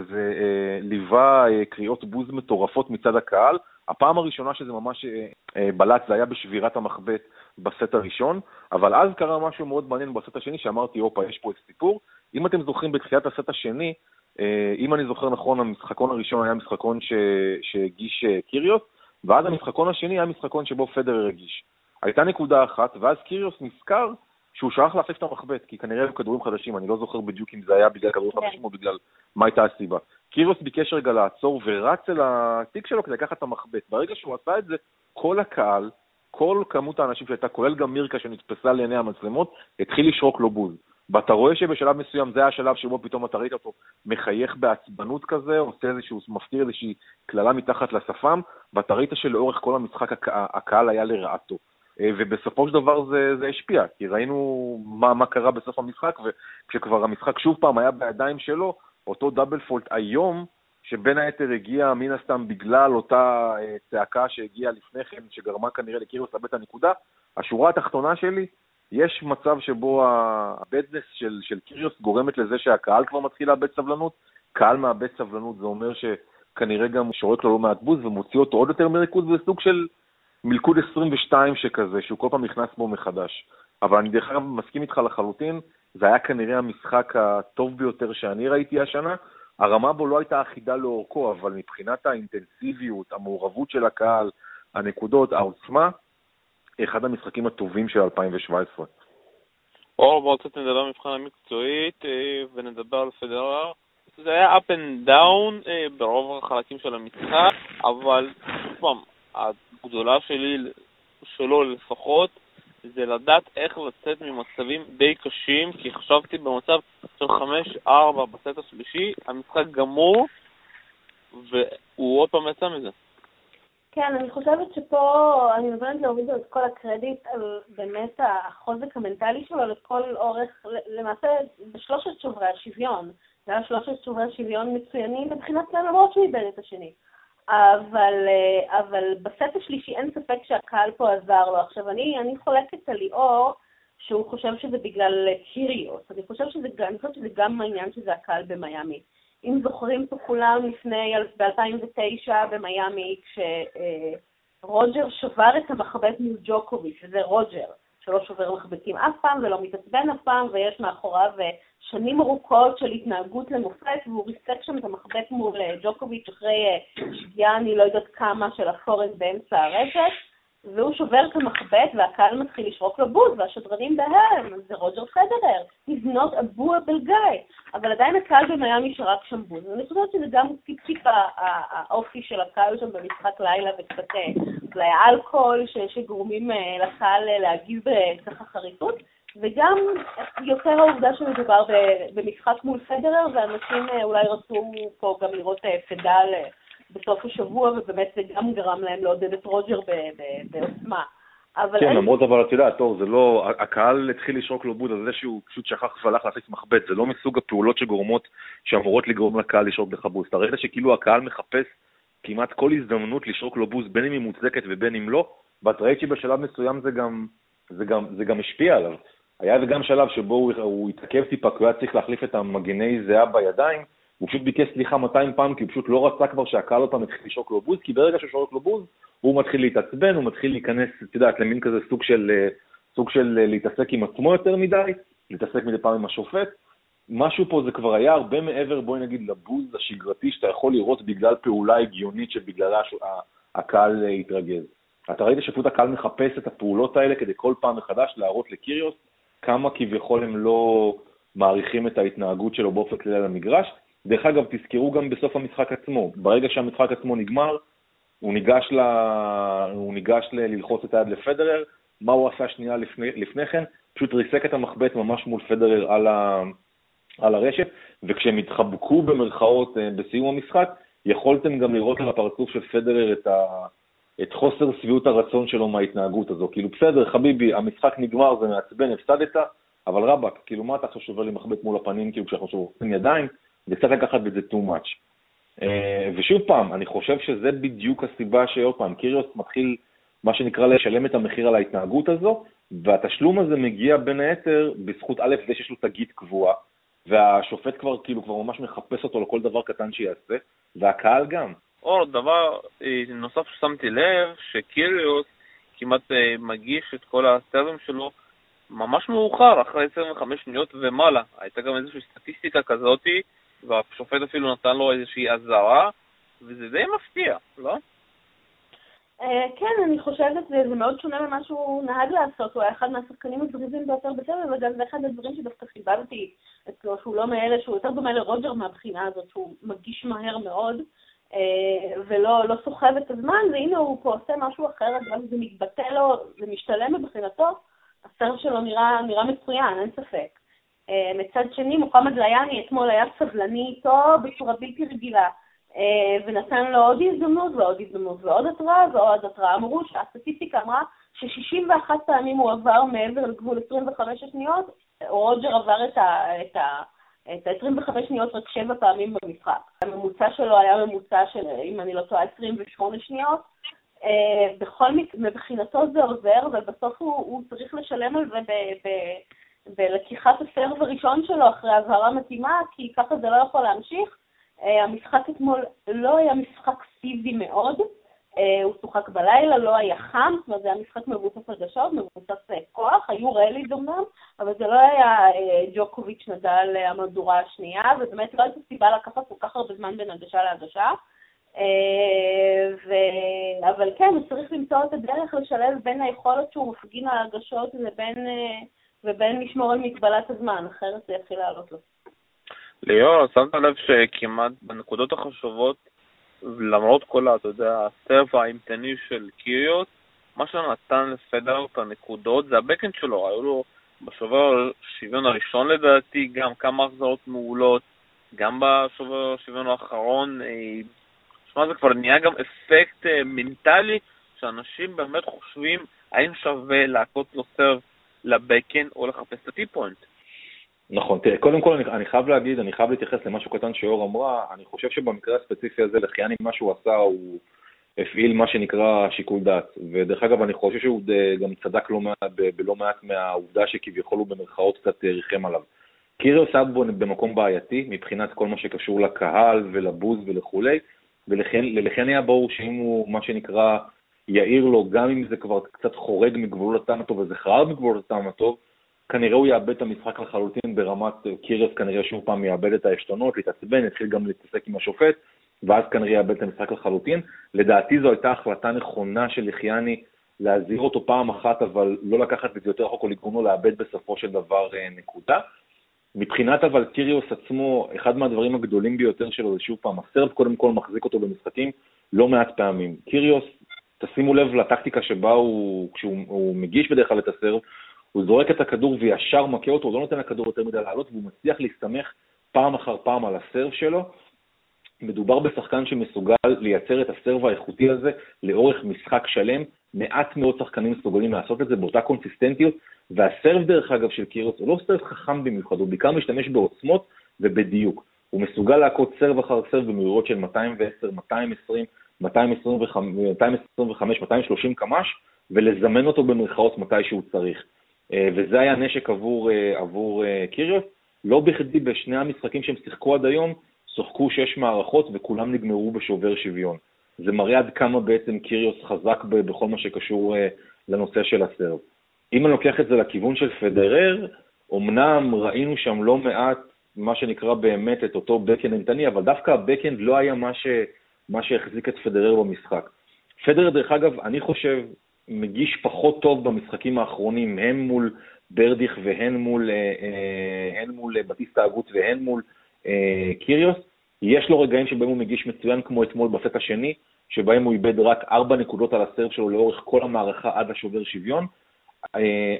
זה ליווה קריאות בוז מטורפות מצד הקהל. הפעם הראשונה שזה ממש בלט, זה היה בשבירת המחבט בסט הראשון, אבל אז קרה משהו מאוד מעניין בסט השני, שאמרתי, אופה, יש פה את סיפור. אם אתם זוכרים בתחילת הסט השני, אם אני זוכר נכון, המשחקון הראשון היה משחקון שהגיש קיריוס, ואז המשחקון השני היה משחקון שבו פדרר הגיש. הייתה נקודה אחת, ואז קיריוס נזכר שהוא שרח להפך את המחבט, כי כנראה בכדורים חדשים, אני לא זוכר בדיוק אם זה היה בגלל כדורים חדשים או בגלל מה הייתה הסיבה. קיריוס ביקש רגע לעצור ורץ אל התיק שלו כדי לקחת את המחבט. ברגע שהוא עשה את זה, כל הקהל, כל כמות האנשים שהייתה, כולל גם מירקה שנתפסה לעיני המצלמות, התחיל לשרוק לו בוז. ואתה רואה שבשלב מסוים זה היה השלב שבו פתאום אתה ראית אותו מחייך בעצבנות כזה, עושה איזשהו, מפתיר איזושהי כללה מתחת לשפם, ואתה ראית שלאורך כל המשחק הקהל היה לרעתו. ובסופו של דבר זה השפיע, כי ראינו מה קרה בסוף המשחק, וכשכבר המשחק שוב פעם היה בידיים שלו, אותו דאבל פולט היום, שבין היתר הגיע מן הסתם בגלל אותה צעקה שהגיעה לפני כן, שגרמה כנראה לקיריוס לבית הנקודה. השורה התחתונה שלי, יש מצב שבו הבדנס של קיריוס גורמת לזה שהקהל כבר מתחיל לאבד סבלנות. קהל מאבד סבלנות, זה אומר שכנראה גם שורק לו לא מעט בוז ומוציא אותו עוד יותר מריכוז, זה סוג של מלכוד 22 שכזה, שהוא כל פעם נכנס בו מחדש. אבל אני דרך אגב מסכים איתך לחלוטין, זה היה כנראה המשחק הטוב ביותר שאני ראיתי השנה. הרמה בו לא הייתה אחידה לאורכו, אבל מבחינת האינטנסיביות, המעורבות של הקהל, הנקודות, העוצמה, אחד המשחקים הטובים של 2017. אור, בואו קצת נדבר מבחינה מקצועית ונדבר על פדרר. זה היה up and down ברוב החלקים של המשחק, אבל פעם, הגדולה שלו לפחות זה לדעת איך לצאת ממצבים די קשים, כי חשבתי במצב של 5-4 בסט השלישי, המשחק גמור, והוא עוד פעם יצא מזה. כן, אני חושבת שפה, אני מבנת להוביל את כל הקרדיט על באמת החוזק המנטלי שלו לכל אורך, למעשה בשלושת שוברי השוויון. זה היה 3 שוברי שוויון מצוינים מבחינת כלל, למרות שהוא איבד את השני. אבל בסט השלישי אין ספק שהקהל פה עזר לו. עכשיו, אני חולקת על ליאור שהוא חושב שזה בגלל קיריוס. אני חושב שזה גם העניין שזה הקהל במייאמי. אם זוכרים פה כולם לפני, ב-2009 במייאמי, כשרוג'ר שבר את המחבט מול ג'וקוביץ', וזה רוג'ר, שלא שובר מחבטים אף פעם ולא מתעצבן אף פעם, ויש מאחוריו שנים ארוכות של התנהגות למופת, והוא ריסק שם את המחבט מול ג'וקוביץ' אחרי שגיאה אני לא יודעת כמה של הפורס באמצע הרשת, והוא שובר את המחבט והקהל מתחיל לשרוק לו בוז, והשדרנים בהם, זה רוג'ר פדרר, he's not a booable guy, אבל עדיין הקהל במיאמי שרק שם בוז. אני חושבת שזה גם טיפ-טיפ האופי של הקהל שם במשחק לילה וקצת אלכוהול שגורמים לקהל להגיב ככה חריפות, וגם יותר העובדה שמדובר במשחק מול פדרר, ואנשים אולי רצו פה גם לראות פדל בסוף השבוע, ובאמת זה גם גרם להם לעודד את רוג'ר בעוצמה. כן, למרות אבל את יודעת, הקהל התחיל לשרוק לו בוז, אז זה שהוא פשוט שכח והלך להחליף מחבט, זה לא מסוג הפעולות שגורמות, שאמורות לגרום לקהל לשרוק בחבוס. אתה ראית שכאילו הקהל מחפש כמעט כל הזדמנות לשרוק לו בוז, בין אם היא מוצדקת ובין אם לא, ואת ראית שבשלב מסוים זה גם השפיע עליו. היה וגם שלב שבו הוא התעכב טיפה, כי הוא היה צריך להחליף את המגני זהה בידיים, הוא פשוט ביקש סליחה 200 פעם, כי הוא פשוט לא רצה כבר שהקהל אותם התחיל לשרוק לו בוז, כי ברגע ששורק לו בוז, הוא מתחיל להתעצבן, הוא מתחיל להיכנס, אתה יודעת, למין כזה סוג של להתעסק עם עצמו יותר מדי, להתעסק מדי פעם עם השופט. משהו פה זה כבר היה הרבה מעבר, בואי נגיד, לבוז השגרתי שאתה יכול לראות בגלל פעולה הגיונית שבגללה הקהל התרגז. אתה ראית שפשוט הקהל מחפש את הפעולות האלה כדי כל פעם מחדש להראות לקיריוס כמה כביכול הם לא מעריכים את ההתנהגות שלו באופן כללי על המגרש. דרך אגב, תזכרו גם בסוף המשחק עצמו. ברגע שהמשחק עצמו נגמר, הוא ניגש ללחוץ את היד לפדרר. מה הוא עשה שנייה לפני כן? פשוט ריסק את המחבט ממש מול פדרר על הרשת, וכשהם התחבקו במרכאות בסיום המשחק, יכולתם גם לראות על הפרצוף של פדרר את חוסר סביעות הרצון שלו מההתנהגות הזו. כאילו, בסדר, חביבי, המשחק נגמר, זה מעצבן, הפסדת, אבל רבק, כאילו, מה אתה עכשיו שובר לי מחבט מול הפנים, כאילו, כשאנחנו שוברים ידיים, וצריך לקחת בזה too much. ושוב פעם, אני חושב שזה בדיוק הסיבה שעוד פעם, קיריוס מתחיל, מה שנקרא, לשלם את המחיר על ההתנהגות הזו, והתשלום הזה מגיע בין היתר בזכות א', זה שיש לו תגית קבועה, והשופט כבר ממש מחפש אותו לכל דבר קטן שיעשה, והקהל גם. עוד דבר נוסף ששמתי לב, שקיריוס כמעט מגיש את כל הסטרים שלו ממש מאוחר, אחרי 25 שניות ומעלה. הייתה גם איזושהי סטטיסטיקה כזאתי, והשופט אפילו נתן לו איזושהי עזרה, וזה די מפתיע, לא? כן, אני חושבת, זה מאוד שונה ממה שהוא נהג לעשות, הוא היה אחד מהשחקנים הדריבים ביותר בטבע, וגם זה אחד הדברים שדווקא חיבבתי אצלו, שהוא לא מאלה, שהוא יותר דומה לרוג'ר מהבחינה הזאת, שהוא מגיש מהר מאוד, ולא סוחב את הזמן, והנה הוא פה עושה משהו אחר, אז זה מתבטא לו, זה משתלם מבחינתו, הסרב שלו נראה מצוין, אין ספק. מצד שני, מוחמד ליאני אתמול היה סבלני איתו בצורה בלתי רגילה, ונתן לו עוד הזדמנות ועוד הזדמנות ועוד התראה ועוד התראה. אמרו שהסטטיסטיקה אמרה ש61 פעמים הוא עבר מעבר לגבול 25 שניות, רוג'ר עבר את 25 שניות רק 7 פעמים במשחק. הממוצע שלו היה ממוצע של, אם אני לא טועה, 28 שניות. בכל מבחינתו זה עוזר, ובסוף הוא צריך לשלם על זה בלקיחת הסרב הראשון שלו אחרי העברה מתאימה, כי ככה זה לא יכול להמשיך. המשחק אתמול לא היה משחק פיזי מאוד, הוא שוחק בלילה, לא היה חם, זאת אומרת זה היה משחק מבוסס רגשות, מבוסס כוח, היו רלי דומם, אבל זה לא היה ג'וקוביץ' נדאל המדורה השנייה, ובאמת לא הייתה סיבה לקחת כל כך הרבה זמן בין הגשה להגשה, אבל כן, הוא צריך למצוא את הדרך לשלב בין היכולת שהוא מפגין על הגשות ובין לשמור על מגבלת הזמן, אחרת זה יתחיל לעלות לו. ליאור, שמת לב שכמעט בנקודות החשובות, למרות כל הסרב האימתני של קיריוס, מה שנתן לפדרר את הנקודות זה הבקן שלו, היו לו בשובר שוויון הראשון לדעתי, גם כמה החזרות מעולות, גם בשובר שוויון האחרון, שמה זה כבר נהיה גם אפקט מנטלי, שאנשים באמת חושבים האם שווה להקות לו סרב לבקן או לחפש את הטי-פוינט. נכון, תראה, קודם כל אני חייב להתייחס למשהו קטן שאור אמרה, אני חושב שבמקרה הספציפי הזה לחיאני מה שהוא עשה הוא הפעיל מה שנקרא שיקול דעת, ודרך אגב אני חושב שהוא גם צדק בלא מעט מהעובדה שכביכול הוא במרכאות קצת ריחם עליו. קיריוס היה במקום בעייתי מבחינת כל מה שקשור לקהל ולבוז ולכולי, ולחיאני היה ברור שאם הוא מה שנקרא יאיר לו, גם אם זה כבר קצת חורג מגבול הטעם הטוב, וזה חרב מגבול הטעם הטוב, כנראה הוא יאבד את המשחק לחלוטין ברמת קירב, כנראה שהוא פעם יאבד את העשתונות, להתעצבן, התחיל גם להתעסק עם השופט, ואז כנראה יאבד את המשחק לחלוטין. לדעתי זו הייתה החלטה נכונה של יחייני להזהיר אותו פעם אחת, אבל לא לקחת את זה יותר רחוק או לגרום לו לאבד בסופו של דבר נקודה. מבחינת אבל קיריוס עצמו, אחד מהדברים הגדולים ביותר שלו זה שוב פעם, הסרב קודם כל מחזיק אותו במשחקים לא מעט פעמים. קיריוס, תשימו לב לטקטיקה שבה כשהוא מגיש בדרך כלל את הסרב, הוא זורק את הכדור וישר מכה אותו, הוא לא נותן לכדור יותר מדי לעלות, והוא מצליח להסתמך פעם אחר פעם על הסרב שלו. מדובר בשחקן שמסוגל לייצר את הסרב האיכותי הזה לאורך משחק שלם, מעט מאוד שחקנים מסוגלים לעשות את זה באותה קונסיסטנטיות, והסרב דרך אגב של קיריוס הוא לא סרב חכם במיוחד, הוא בעיקר משתמש בעוצמות ובדיוק. הוא מסוגל להכות סרב אחר סרב במהירות של 210, 220, 225, 230 קמ"ש, ולזמן אותו במרכאות מתי שהוא צריך. וזה היה נשק עבור קיריוס. לא בכדי בשני המשחקים שהם שיחקו עד היום, שוחקו 6 מערכות וכולם נגמרו בשובר שוויון. זה מראה עד כמה בעצם קיריוס חזק בכל מה שקשור לנושא של הסרב. אם אני לוקח את זה לכיוון של פדרר, אמנם ראינו שם לא מעט מה שנקרא באמת את אותו בקאנד אימתני, אבל דווקא הבקאנד לא היה מה שהחזיק את פדרר במשחק. פדרר דרך אגב, אני חושב, מגיש פחות טוב במשחקים האחרונים, הן מול ברדיך והן מול בטיסטה אגוט והן מול קיריוס. יש לו רגעים שבהם הוא מגיש מצוין, כמו אתמול בסט השני, שבהם הוא איבד רק 4 נקודות על הסרב שלו לאורך כל המערכה עד השובר שוויון,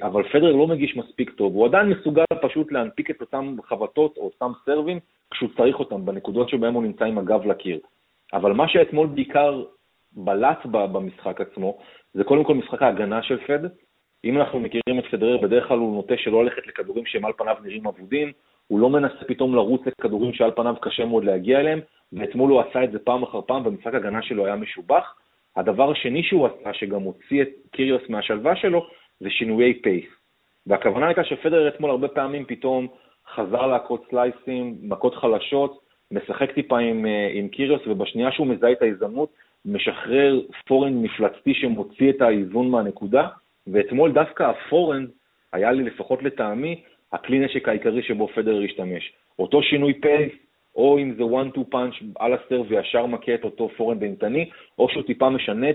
אבל פדרר לא מגיש מספיק טוב, הוא עדיין מסוגל פשוט להנפיק את אותם חבטות או אותם סרבים כשהוא צריך אותם, בנקודות שבהם הוא נמצא עם הגב לקיר. אבל מה שאתמול בעיקר בלט במשחק עצמו, זה קודם כל משחק ההגנה של פד. אם אנחנו מכירים את פדרר, בדרך כלל הוא נוטה שלא הולכת לכדורים שהם על פניו נראים עבודים, הוא לא מנסה פתאום לרוץ לכדורים שעל פניו קשה מאוד להגיע אליהם, ואתמול הוא עשה את זה פעם אחר פעם, ומשחק ההגנה שלו היה משובח. הדבר השני שהוא עשה, שגם הוציא את קיריוס מהשלווה שלו, זה שינויי פייס. והכוונה הייתה שפדרר אתמול הרבה פעמים פתאום חזר להכות סלייסים, מכות חלשות, משחק טיפה עם קיריוס, ובשנייה שהוא מזהה את ההזדמנות, משחרר פורנד מפלצתי שמוציא את האיזון מהנקודה, ואתמול דווקא הפורנד היה לי לפחות לטעמי, הכלי נשק העיקרי שבו פדרר השתמש. אותו שינוי פייס, או אם זה 1-2 פאנץ' על הסרב וישר מכה את אותו פורנד אימתני, או שהוא טיפה משנה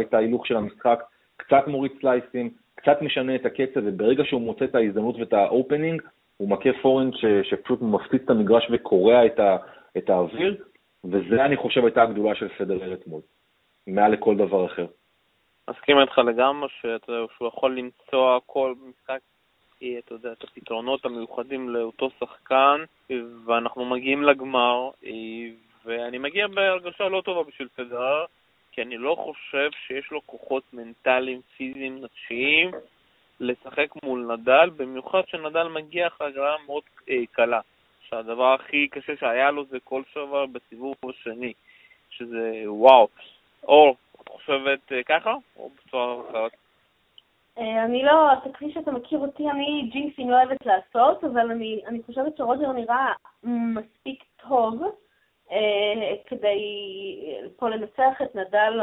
את ההילוך של המשחק, קצת מוריד סלייסים, קצת משנה את הקצב, וברגע שהוא מוצא את ההזדמנות ואת האופנינג, הוא מכה פורנד שפשוט מפציץ את המגרש וקורע את האוויר, וזה אני חושב הייתה הגדולה של פדרר אתמול, מעל לכל דבר אחר. מסכים איתך לגמרי שהוא יכול למצוא כל משחק, אתה יודע, את הפתרונות המיוחדים לאותו שחקן, ואנחנו מגיעים לגמר, ואני מגיע בהרגשה לא טובה בשביל פדרר, כי אני לא חושב שיש לו כוחות מנטליים, פיזיים, נפשיים, לשחק מול נדאל, במיוחד שנדאל מגיע אחרי הגרלה מאוד קלה, שהדבר הכי קשה שהיה לו זה כל שבר בסיבוב השני, שזה וואו. אור, את חושבת ככה או בצורה אחרת? אני לא, כפי שאתה מכיר אותי, אני ג'ינקסים לא אוהבת לעשות, אבל אני חושבת שרוג'ר נראה מספיק טוב כדי פה לנצח את נדאל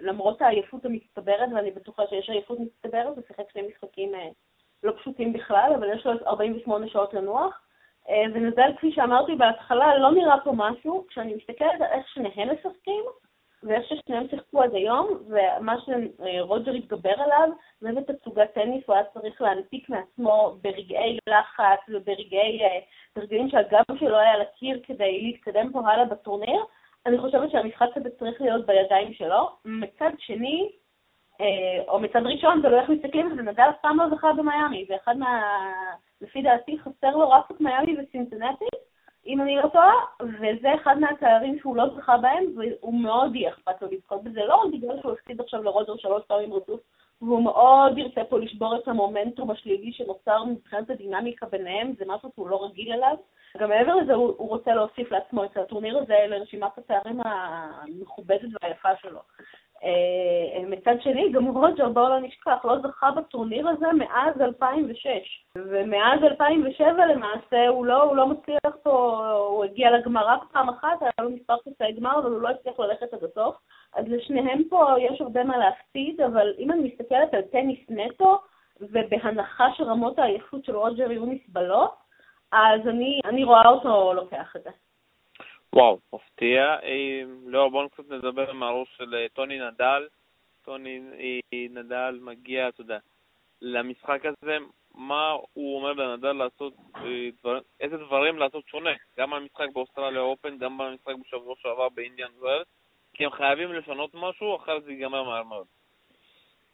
למרות העייפות המצטברת, ואני בטוחה שיש עייפות מצטברת, הוא שיחק שני משחקים לא פשוטים בכלל, אבל יש לו 48 שעות לנוח, ונדאל כפי שאמרתי בהתחלה לא נראה פה משהו, כשאני מסתכלת על איך שניהם משחקים, ואיך ששניהם שיחקו עד היום, ומה שרוג'ר התגבר עליו, זה בתצוגת טניס, הוא היה צריך להנפיק מעצמו ברגעי לחץ וברגעים שהגב שלו היה על הקיר כדי להתקדם פה הלאה בטורניר. אני חושבת שהמשחק הזה צריך להיות בידיים שלו. מצד שני, או מצד ראשון, זה לא איך מסתכלים, זה נדאל אף פעם לא זכה במיימי, ואחד לפי דעתי חסר לו רק את מיימי וסינצינטי, אם אני לא טועה, וזה אחד מהתארים שהוא לא זכה בהם, והוא מאוד יחפץ לו לזכות בזה, לא רק בגלל שהוא הפסיד עכשיו לרוג'ר 3 פעמים רצוף, והוא מאוד ירצה פה לשבור את המומנטום השלילי שנוצר מבחינת הדינמיקה ביניהם, זה משהו שהוא לא רגיל אליו. גם מעבר לזה הוא רוצה להוסיף לעצמו את הטורניר הזה לרשימת התארים המכובדת והיפה שלו. מצד שני, גם רוג'ר בואו לא נשכח, לא זכה בטורניר הזה מאז 2006, ומאז 2007 למעשה הוא לא מצליח פה, הוא הגיע לגמר רק פעם אחת, היה לו מספר קצעי גמר, אבל הוא לא הצליח ללכת עד הסוף, אז לשניהם פה יש הרבה מה להפסיד, אבל אם אני מסתכלת על טניס נטו, ובהנחה שרמות העייפות של רוג'ר יהיו נסבלות, אז אני רואה אותו לוקח את זה. וואו, מפתיע. לא, בואו קצת נדבר מהראש של טוני נדאל. טוני נדאל מגיע, תודה, למשחק הזה, מה הוא אומר לנדאל לעשות, איזה דברים לעשות שונה, גם במשחק באוסטרליה אופן, גם במשחק בשבוע שעבר באינדיאן ווילס, כי הם חייבים לשנות משהו, אחרת זה ייגמר מהר מאוד.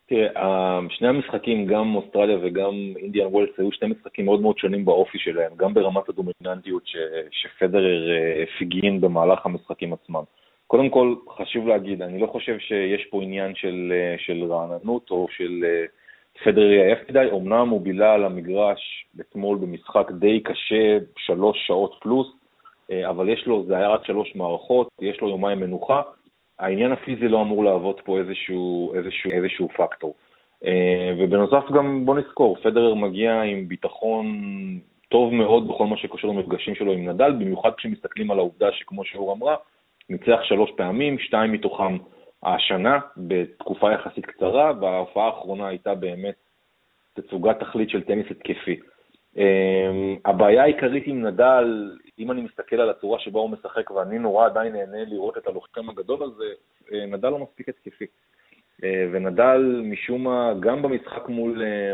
תראה, שני המשחקים, גם אוסטרליה וגם אינדיאן ווילס, היו שני משחקים מאוד מאוד שונים באופי שלהם, גם ברמת הדומיננטיות שפדרר פיגין במהלך המשחקים עצמם. קודם כל, חשוב להגיד, אני לא חושב שיש פה עניין של רעננות או של פדרר יעף מדי, אמנם הוא בילה על המגרש אתמול במשחק די קשה, 3 שעות פלוס, אבל זה היה רק 3 מערכות, יש לו יומיים מנוחה, העניין הפיזי לא אמור לעבוד פה איזשהו פקטור. ובנוסף גם בוא נזכור, פדרר מגיע עם ביטחון טוב מאוד בכל מה שקושר למפגשים שלו עם נדאל, במיוחד כשמסתכלים על העובדה שכמו שהוא אמרה, ניצח 3 פעמים, 2 מתוכם השנה בתקופה יחסית קצרה, וההופעה האחרונה הייתה באמת תצוגת תכלית של טניס התקפי. הבעיה העיקרית עם נדאל, אם אני מסתכל על הצורה שבה הוא משחק, ואני נורא עדיין נהנה לראות את הלוחם הגדול הזה, נדאל לא מספיק התקפי. ונדאל משום מה, גם במשחק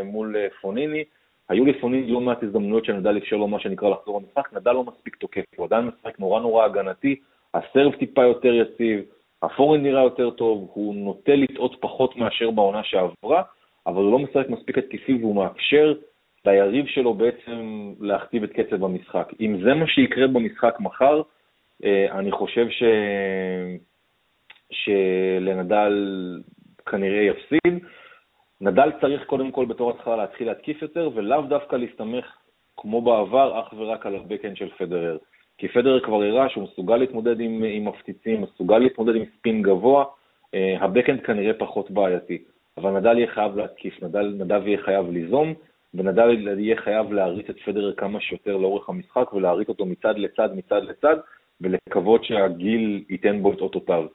מול פוניני, היו לפוניני לא מעט הזדמנויות שנדאל אפשר לו מה שנקרא לחזור למשחק, נדאל לא מספיק תוקף, הוא עדיין משחק נורא הגנתי, הסרב טיפה יותר יציב, הפורן נראה יותר טוב, הוא נוטה לטעות פחות מאשר בעונה שעברה, אבל הוא לא משחק מספיק התקפי והוא מאפשר ליריב שלו בעצם להכתיב את קצב במשחק. אם זה מה שיקרה במשחק מחר, אני חושב שלנדאל כנראה יפסיד. נדאל צריך קודם כל בתור התחלה להתחיל להתקיף יותר, ולאו דווקא להסתמך כמו בעבר אך ורק על הבקן של פדרר. כי פדרר כבר הראה שהוא מסוגל להתמודד עם מפציצים, מסוגל להתמודד עם ספין גבוה, הבקאנד כנראה פחות בעייתי. אבל נדאל יהיה חייב להתקיף, נדאל יהיה חייב ליזום, ונדאל יהיה חייב להריץ את פדרר כמה שיותר לאורך המשחק, ולהריץ אותו מצד לצד, ולקוות שהגיל ייתן בו את אותותיו.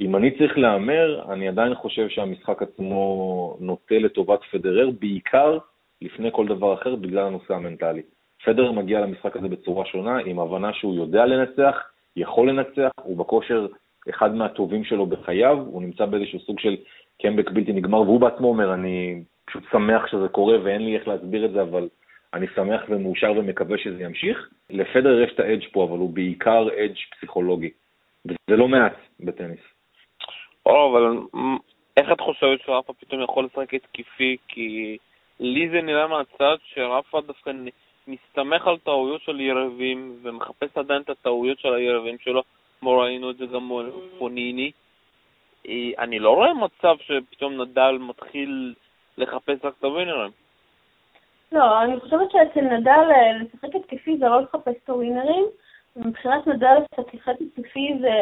אם אני צריך לאמר, אני עדיין חושב שהמשחק עצמו נוטה לטובת פדרר, בעיקר לפני כל דבר אחר, בגלל הנושא המנטלי. פדרר מגיע למשחק הזה בצורה שונה, עם הבנה שהוא יודע לנצח, יכול לנצח, הוא בכושר אחד מהטובים שלו בחייו, הוא נמצא באיזשהו סוג של קמבק בלתי נגמר, והוא בעצמו אומר, אני פשוט שמח שזה קורה ואין לי איך להסביר את זה, אבל אני שמח ומאושר ומקווה שזה ימשיך. לפדרר יש את האדג' פה, אבל הוא בעיקר אדג' פסיכולוגי, וזה לא מעט בטניס. אבל איך את חושבת שרפה פתאום יכול לשחק התקיפי? כי לי זה נראה מהצד שרפה דווקא מסתמך על טעויות של ירבים ומחפש עדיין את הטעויות של הירבים שלו, כמו ראינו את זה גם מול פוניני. אני לא רואה מצב שפתאום נדאל מתחיל לחפש רק טווינרים. לא, אני חושבת שאצל נדאל לשחק התקפי זה לא לחפש טווינרים, מבחינת נדאל לשחק התקפי זה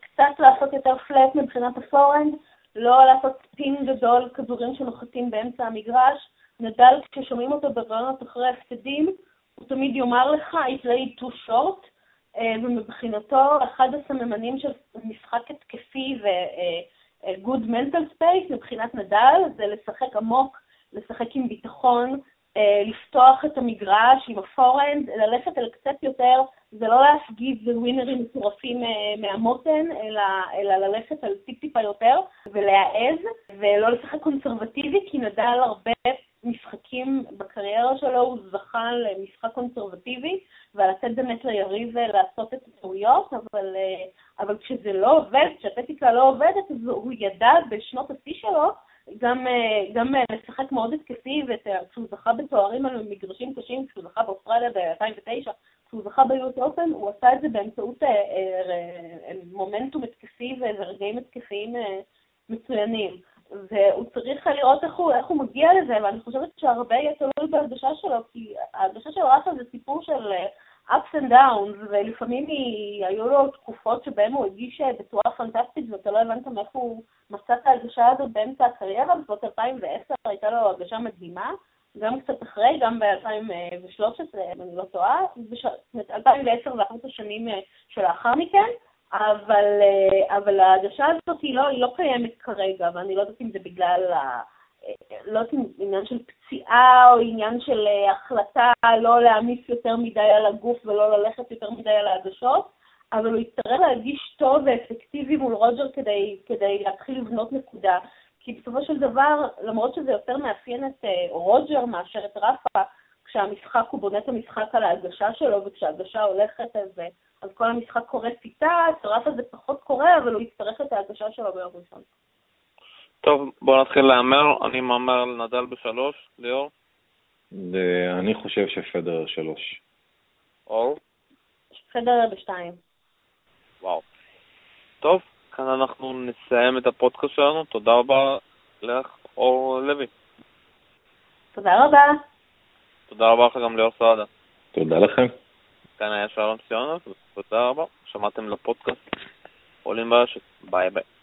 קצת לעשות יותר פלט מבחינת הפורהנד, לא לעשות ספין גדול, כדורים שנוחתים באמצע המגרש. נדאל, כששומעים אותו בראיונות אחרי הפסדים, הוא תמיד יאמר לך, it's way too short, ומבחינתו, אחד הסממנים של משחק התקפי ו-good mental space, מבחינת נדאל, זה לשחק עמוק, לשחק עם ביטחון, לפתוח את המגרש עם הפורנד, ללכת על קצת יותר, זה לא להפגיב ווינרים מטורפים מהמותן, אלא ללכת על טיפ-טיפה יותר, ולהעז, ולא לשחק קונסרבטיבי, כי נדאל הרבה משחקים בקריירה שלו, הוא זכה למשחק קונסרבטיבי, ולתת באמת ליריב לעשות את הטעויות, אבל כשזה לא עובד, כשהטקטיקה לא עובדת, אז הוא ידע בשנות השיא שלו, גם לשחק מאוד התקפי, וכשהוא זכה בתוארים על מגרשים קשים, כשהוא זכה באוסטרליה ב-2009, כשהוא זכה ביוס אופן, הוא עשה את זה באמצעות מומנטום התקפי ורגעים התקפיים מצוינים. והוא צריך לראות איך הוא מגיע לזה, ואני חושבת שהרבה יהיה תלוי בהרגשה שלו, כי ההרגשה של רפה זה סיפור של ups and downs, ולפעמים היו לו תקופות שבהן הוא הגיש בצורה פנטסטית, ואתה לא הבנת מאיך הוא מצא את ההרגשה הזאת באמצע הקריירה, בזאת 2010 הייתה לו הרגשה מדהימה, גם קצת אחרי, גם ב-2013, אני לא טועה, 2010 זה אחת השנים שלאחר מכן, אבל ההרגשה הזאת היא לא קיימת כרגע, ואני לא יודעת אם זה בגלל, לא יודעת אם עניין של פציעה או עניין של החלטה לא להעמיס יותר מדי על הגוף ולא ללכת יותר מדי על ההגשות, אבל הוא יצטרך להרגיש טוב ואפקטיבי מול רוג'ר כדי להתחיל לבנות נקודה. כי בסופו של דבר, למרות שזה יותר מאפיין את רוג'ר מאשר את רפה, כשהמשחק הוא בונה את המשחק על ההגשה שלו, וכשההגשה הולכת אז כל המשחק קורה פיתה, רפה זה פחות קורה, אבל הוא יצטרך את ההגשה שלו ביום ראשון. טוב, בואו נתחיל לאמר. אני מאמר לנדאל ב3, ליאור? אני חושב שפדרר 3. אור? פדרר ב2. וואו. טוב, כאן אנחנו נסיים את הפודקאסט שלנו. תודה רבה לך, אור לוי. תודה רבה. תודה רבה לך גם ליאור סעדה. תודה לכם. כאן היה שלום סיונוב, תודה רבה. שמעתם לפודקאסט עולים לרשת. ביי ביי.